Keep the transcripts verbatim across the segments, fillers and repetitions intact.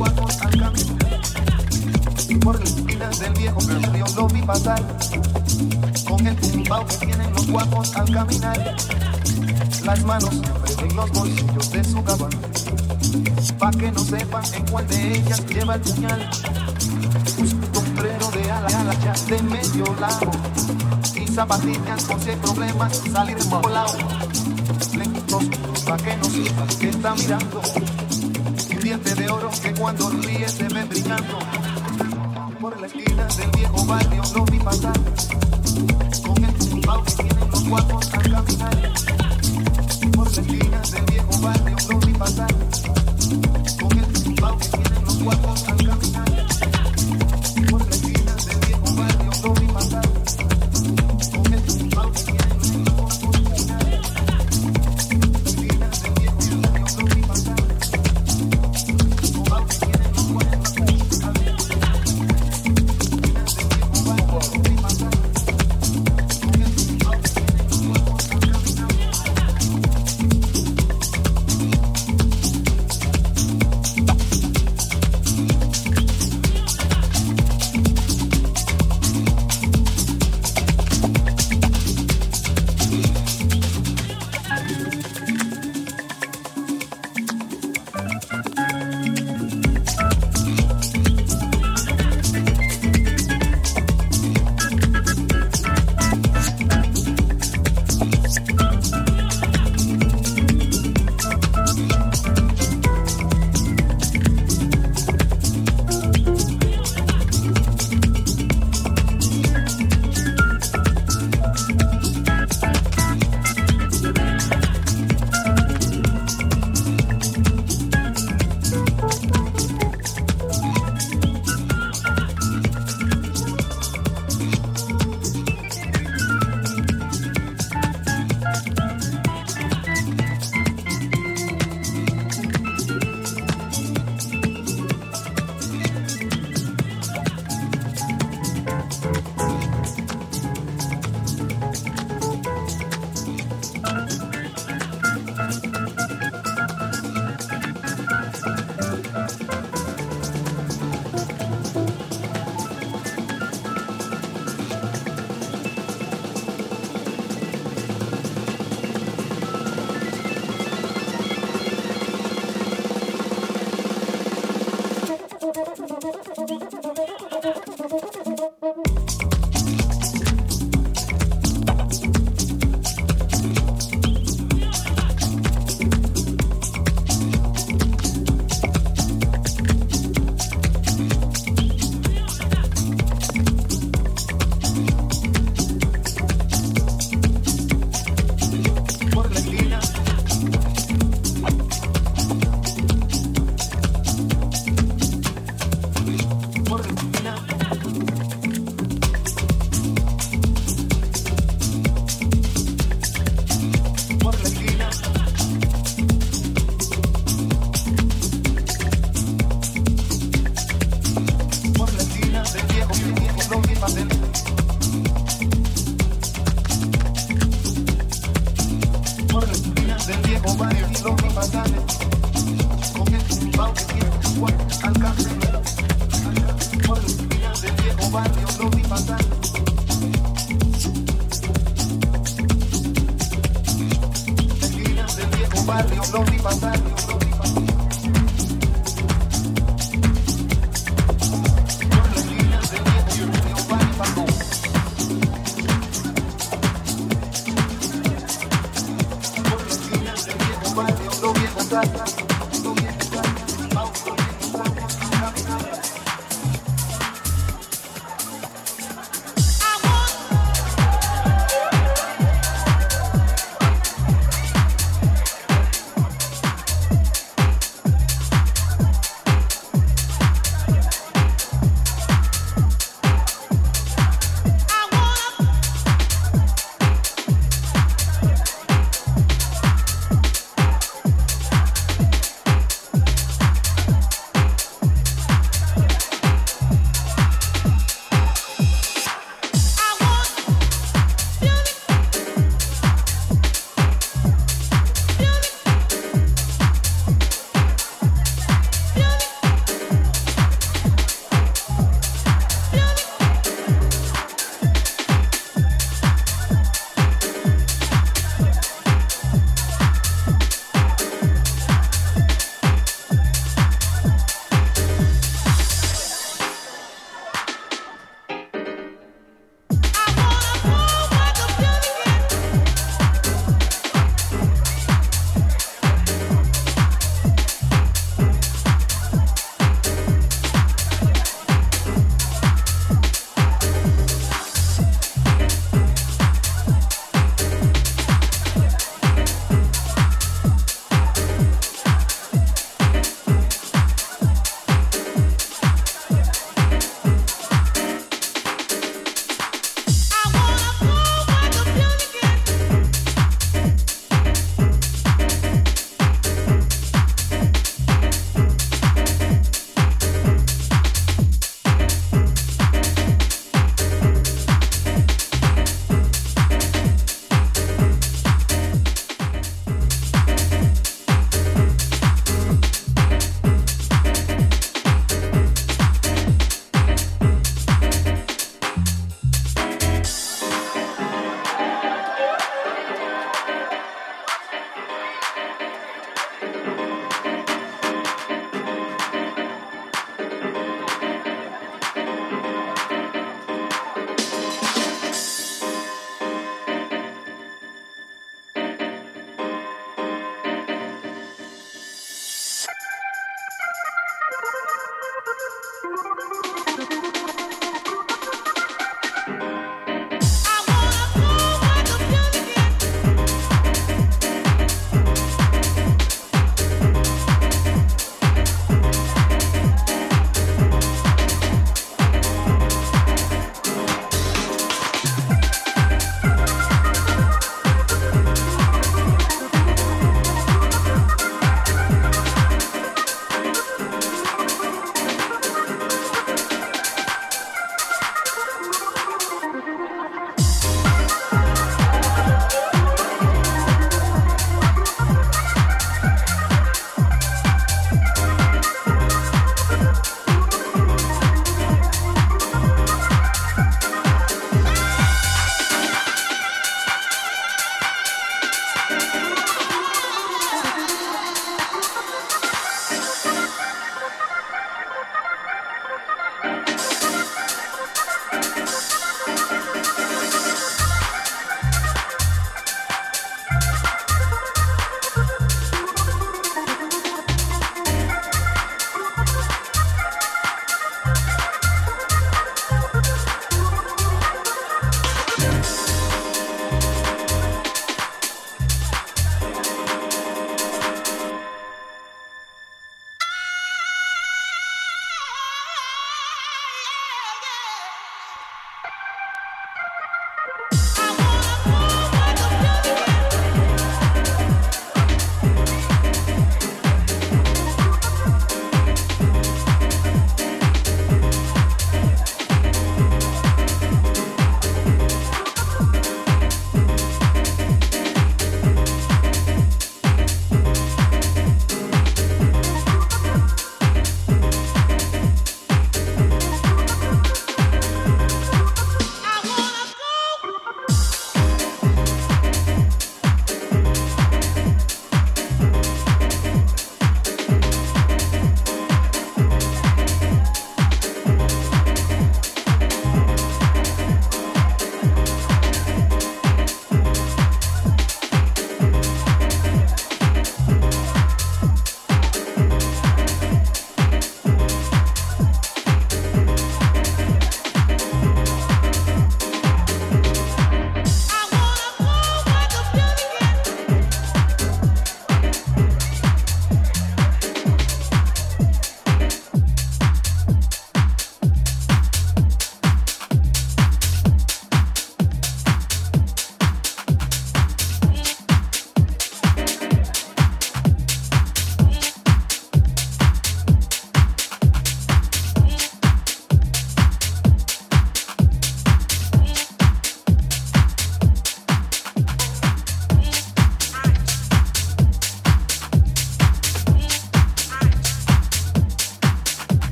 cuando salgan. Por las esquinas del viejo barrio lo vi pasar, con el tumbao que tienen los guapos al caminar. Las manos siempre en los bolsillos de su gabán, pa' que no sepan en cuál de ellas lleva el puñal. Un sombrero de ala a la ya de medio lado, y zapatillas por si hay problemas salir volado. Lentos pa' que no sepan que está mirando, un diente de oro que cuando ríe se ve brillando. Por la esquina del viejo barrio lo vi pasar, con el tumbao que tienen los guapos al caminar. Por la esquina del viejo barrio lo vi pasar, con el tumbao que tienen los guapos al caminar. Por la esquina del viejo barrio lo vi pasar, con el tumbao que tienen los guapos al caminar. Por la esquina del viejo barrio lo vi pasar, con el tumbao que tienen los guapos al caminar. Thank you.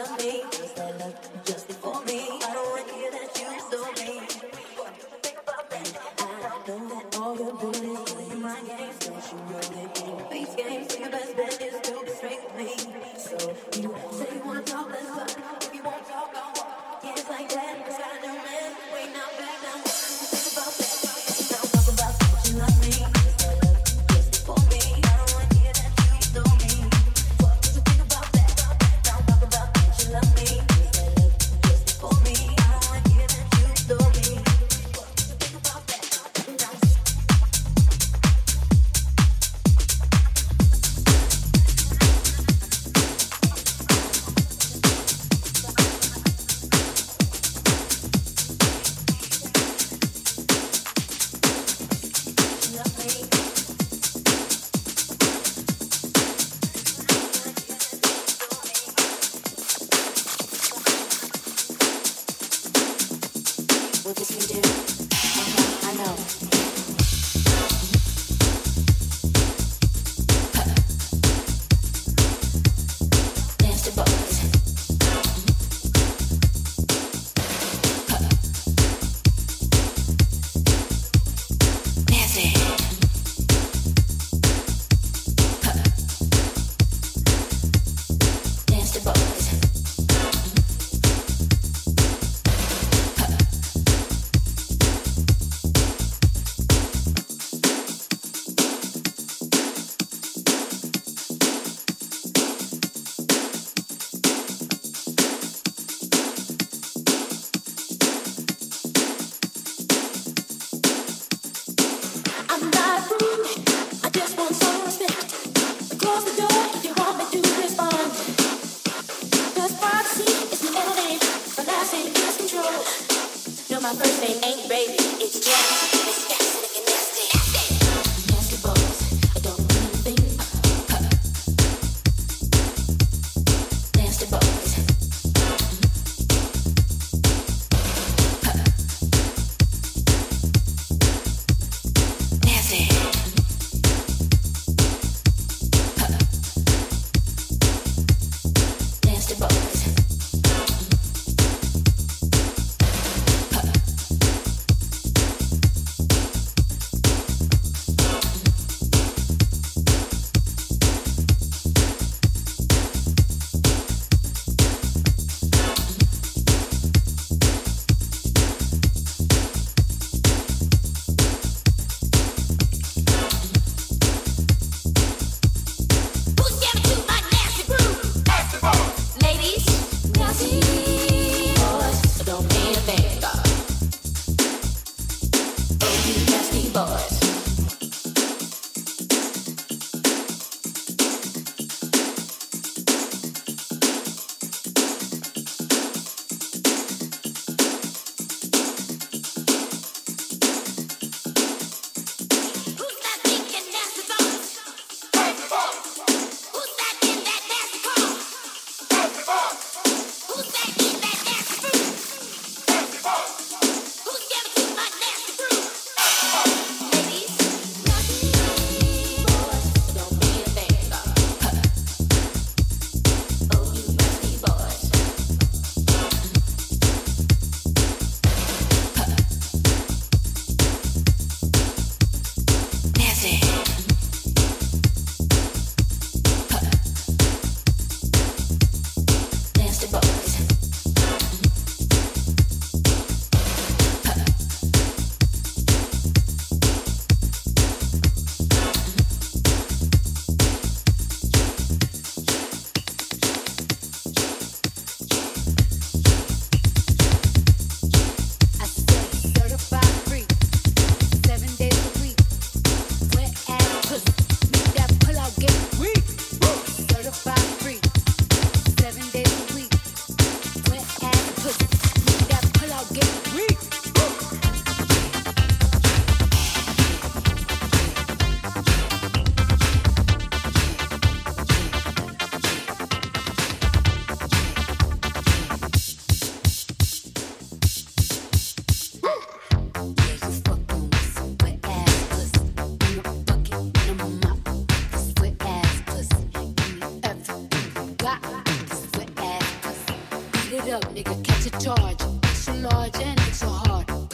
love me? Does that look just for me? I don't want to hear that you don't me. Think about that. I know that all your booty is playing my games. Don't you know they play these games? So your best bet is to distract me. So you say you want to talk, let's talk. If you won't talk, I'll walk. Yeah, it's like that. It's got a new man. Wait, now back now. Think about that. Now talk about that you love me. Does that look just for me? I don't want to hear that you don't me. Love me, just for me. I don't want to hear that you adore me. What do you think about that? Love me.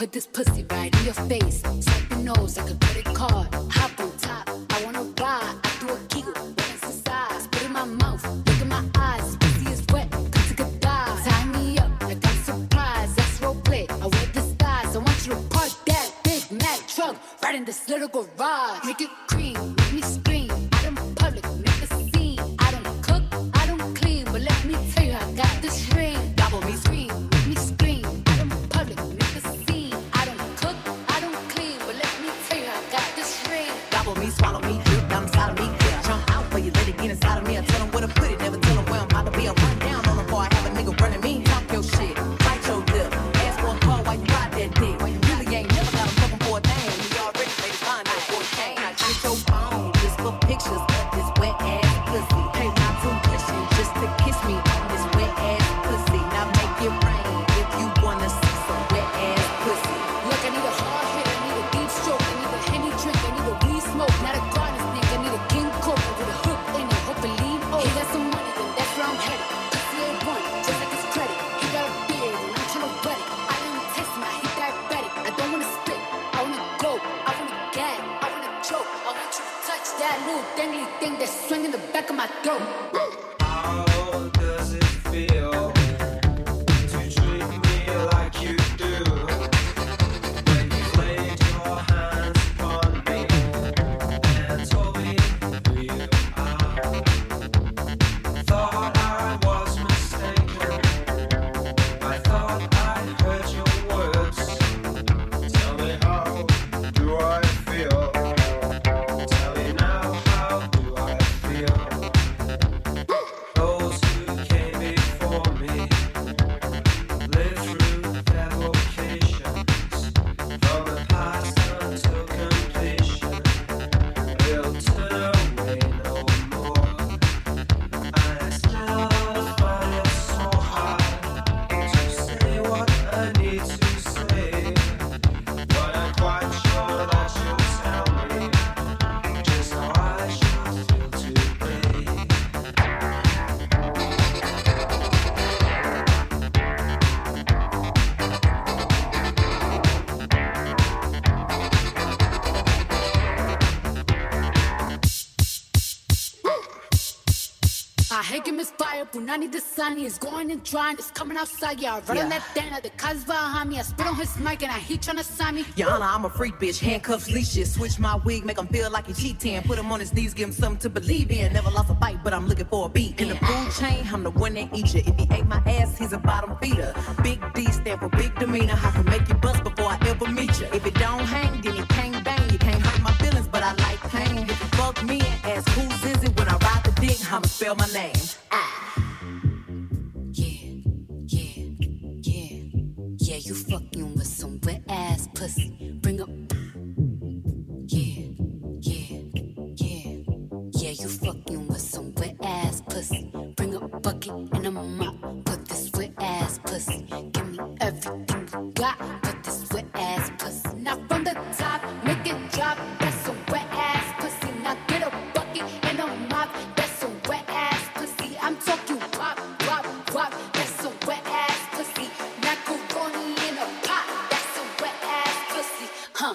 put this pussy right in your face. Swipe your nose like a credit card. Hop on top, I wanna ride. I do a giggle, dance inside. Spit in my mouth, look in my eyes. Pussy is wet, come take a dive. Tie me up like I'm surprised. That's role play. I wear disguise. I want you to park that big Mac truck right in this little garage. Make it cream, make me scream. I don't public, make a scene. I don't cook, I don't clean, but let me tell you, I got this ring. Double me scream, make me scream. I don't public, make a scene. I don't cook, I don't clean, but let me tell you, I got this ring. Double me, swallow me, look down inside of me. Yeah. Jump out for you, let it get inside of me. I tell them where to put it, never tell them where I'm about to be. I run down on them before I have a nigga running me. Talk your shit, bite your lip, ask for a call while you ride that dick. When you really ain't never got a fucking for a thing. We already made a fine out for a cane. I get your phone just for pictures of this wet ass pussy. Hey, not too pushy, just to kiss me on this wet ass pussy. Now make it rain if you wanna see some wet ass pussy. Look, I need a hard hit, I need a deep stroke, I need a Henny drink, I need a weed smoke, not a garden snake, I need a king coke with a hook in it, hope and lean. Oh, he got some money, then that's where I'm headed. Pussy ain't one, just like his credit. He got a beard, and I'm tryna wet it. I didn't taste him, I hate diabetic. I don't wanna spit, I wanna go, I wanna gag, I wanna choke, I want you to touch that little dangly thing that's swinging the back of my throat. How does it feel? When I need the sun, he's going and drying. It's coming outside, yeah. I run yeah. on that Dana, the cuz behind me. I spit on his mic and I heat trying to sign me. Your Honor, I'm a freak, bitch. Handcuffs, leashes. Switch my wig, make him feel like he cheating. Put him on his knees, give him something to believe in. Never lost a fight, but I'm looking for a beat. In the food chain, I'm the one that eat you. If he ate my ass, he's a bottom feeder. Big D stand for big demeanor. I can make you bust before I ever meet you. If it don't hang, then it can't bang. You can't hurt my feelings, but I like pain. If you fuck me and ask who's is it when I ride the dick, I'ma spell my name. I- You fucking with some wet ass pussy. Bring up, yeah, yeah, yeah, yeah. You fucking with some wet ass pussy. Bring a bucket and a mop. Put this wet ass pussy. Give me everything you got. Put this wet ass pussy. Now from the top, make it drop. That's some wet ass pussy. Now get a bucket and a mop. That's some wet ass pussy. I'm talking pop, pop, pop. That's some wet ass pussy. Macaroni in a pot, that's a wet ass pussy, huh?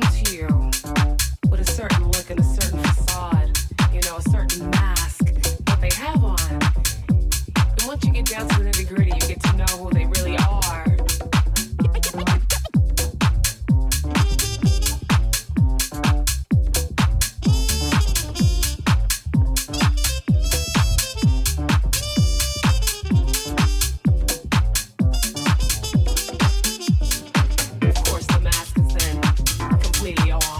come to you with a certain look and a certain facade, you know, a certain mask that they have on. And once you get down to the nitty-gritty, you get to know who they really are. Of course, the mask is then completely off.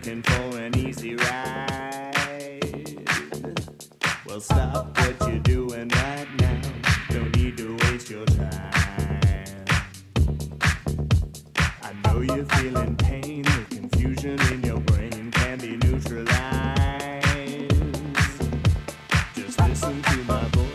looking for an easy ride? Well, stop what you're doing right now. No need to waste your time. I know you're feeling pain. The confusion in your brain can be neutralized. Just listen to my voice.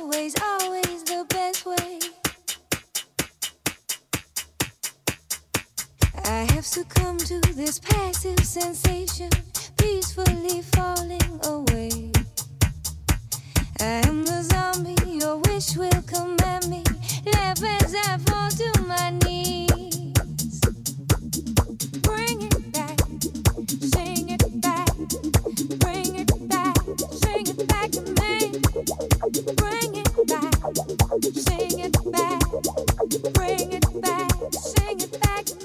always, always the best way. I have succumbed to this passive sensation, peacefully falling away. I am the zombie your wish will command me. Laugh as I fall to my knees. Bring it back, sing it back. Bring it back, sing it back to me. Bring it back, sing it back. Bring it back, sing it back to me.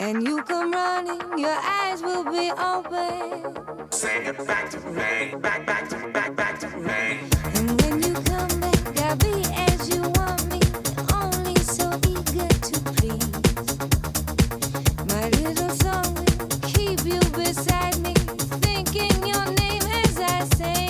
And you come running, your eyes will be open. Say it back to me, back, back to, back, back to me. And when you come back, I'll be as you want me, only so eager to please. My little song will keep you beside me, thinking your name as I sing.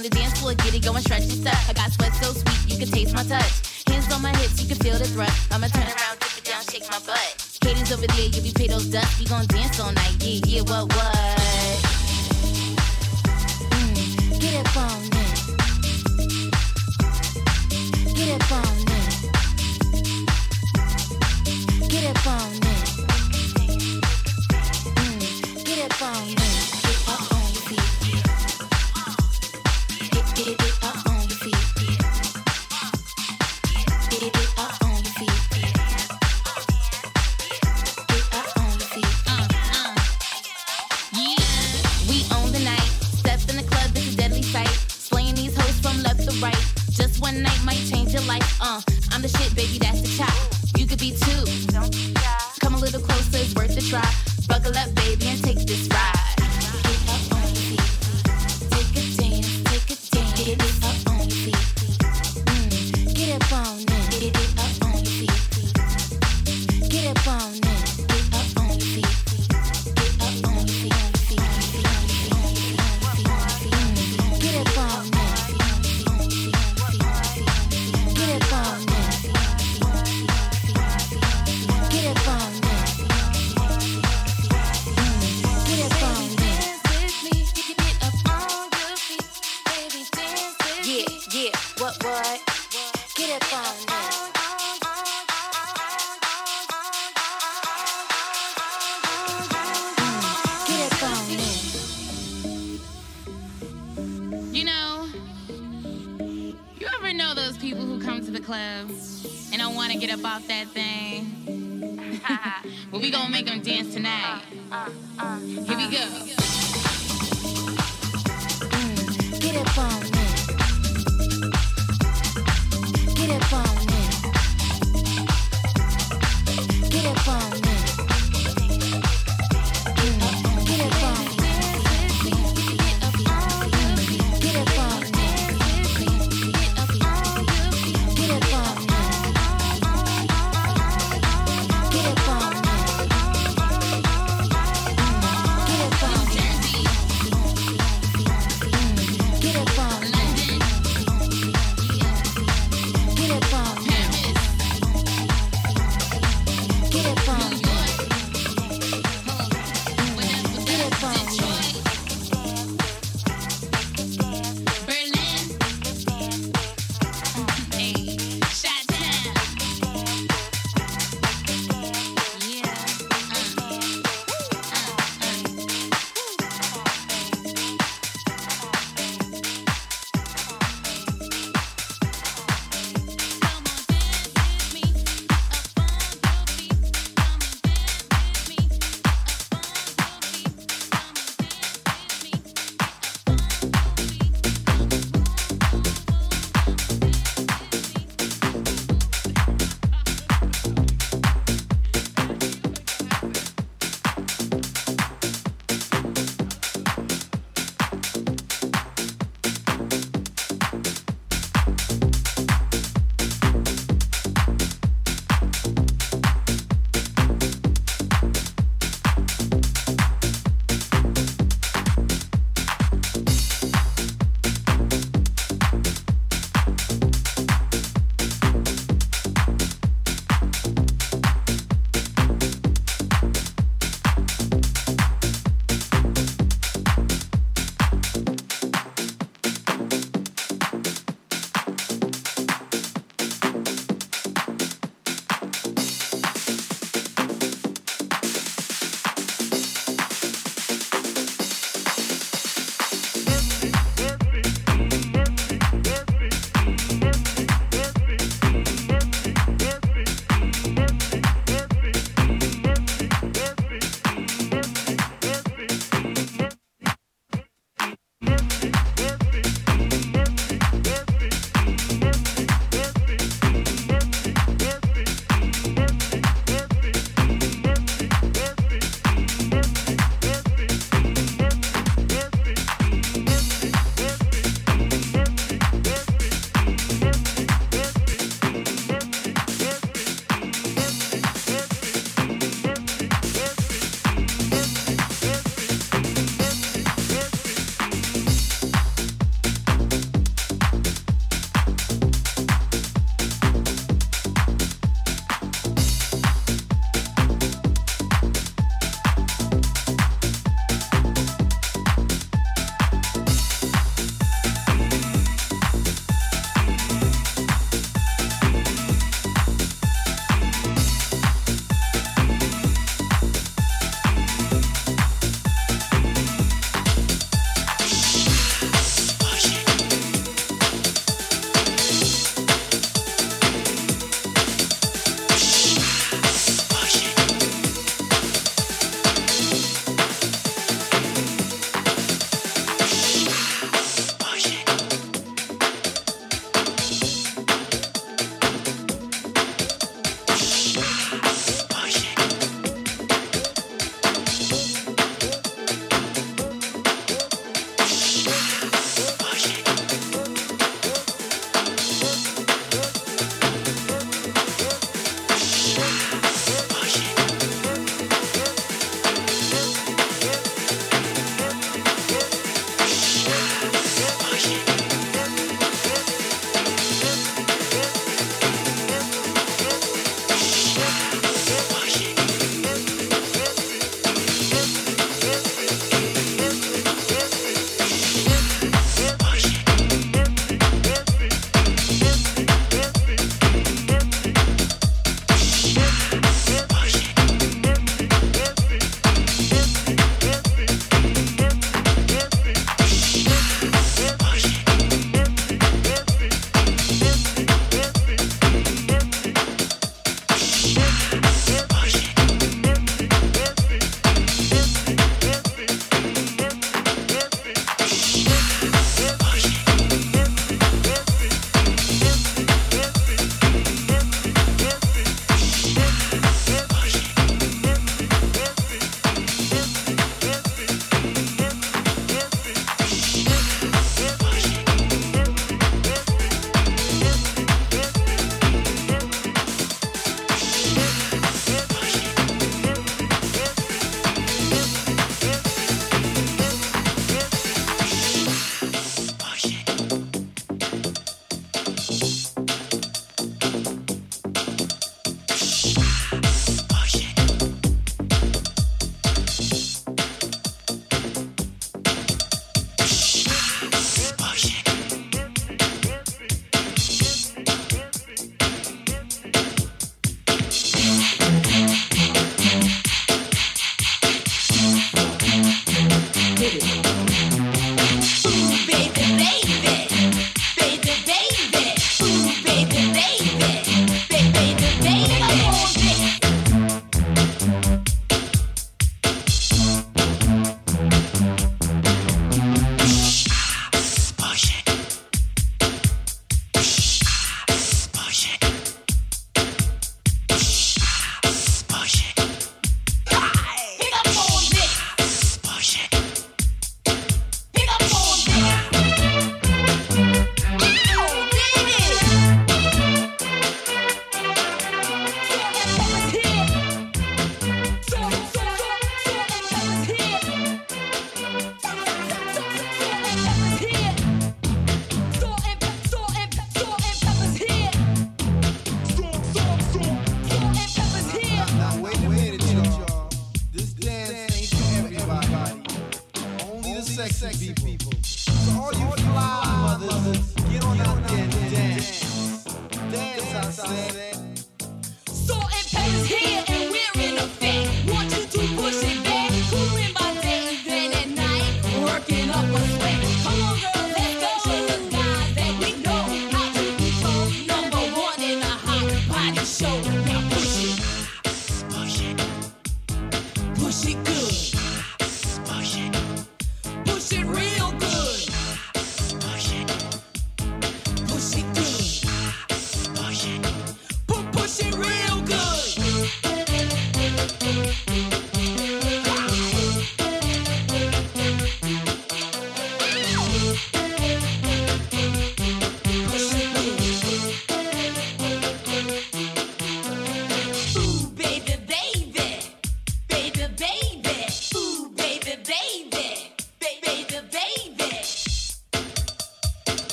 on the dance floor, get it going, stretch this up. I got sweat so sweet, you can taste my touch. Hands on my hips, you can feel the thrust. I'ma turn around, dip it down, shake my butt. Haters over there, you be paid those dust. We gon' dance all night, yeah, yeah, what, what? Mm, get up on me. Get up on me. Get up on me. Mm, get up on me.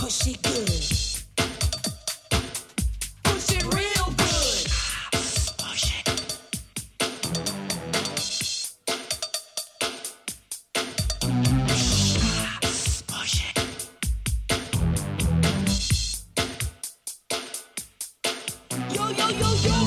push it good. Yo, yo, yo, yo!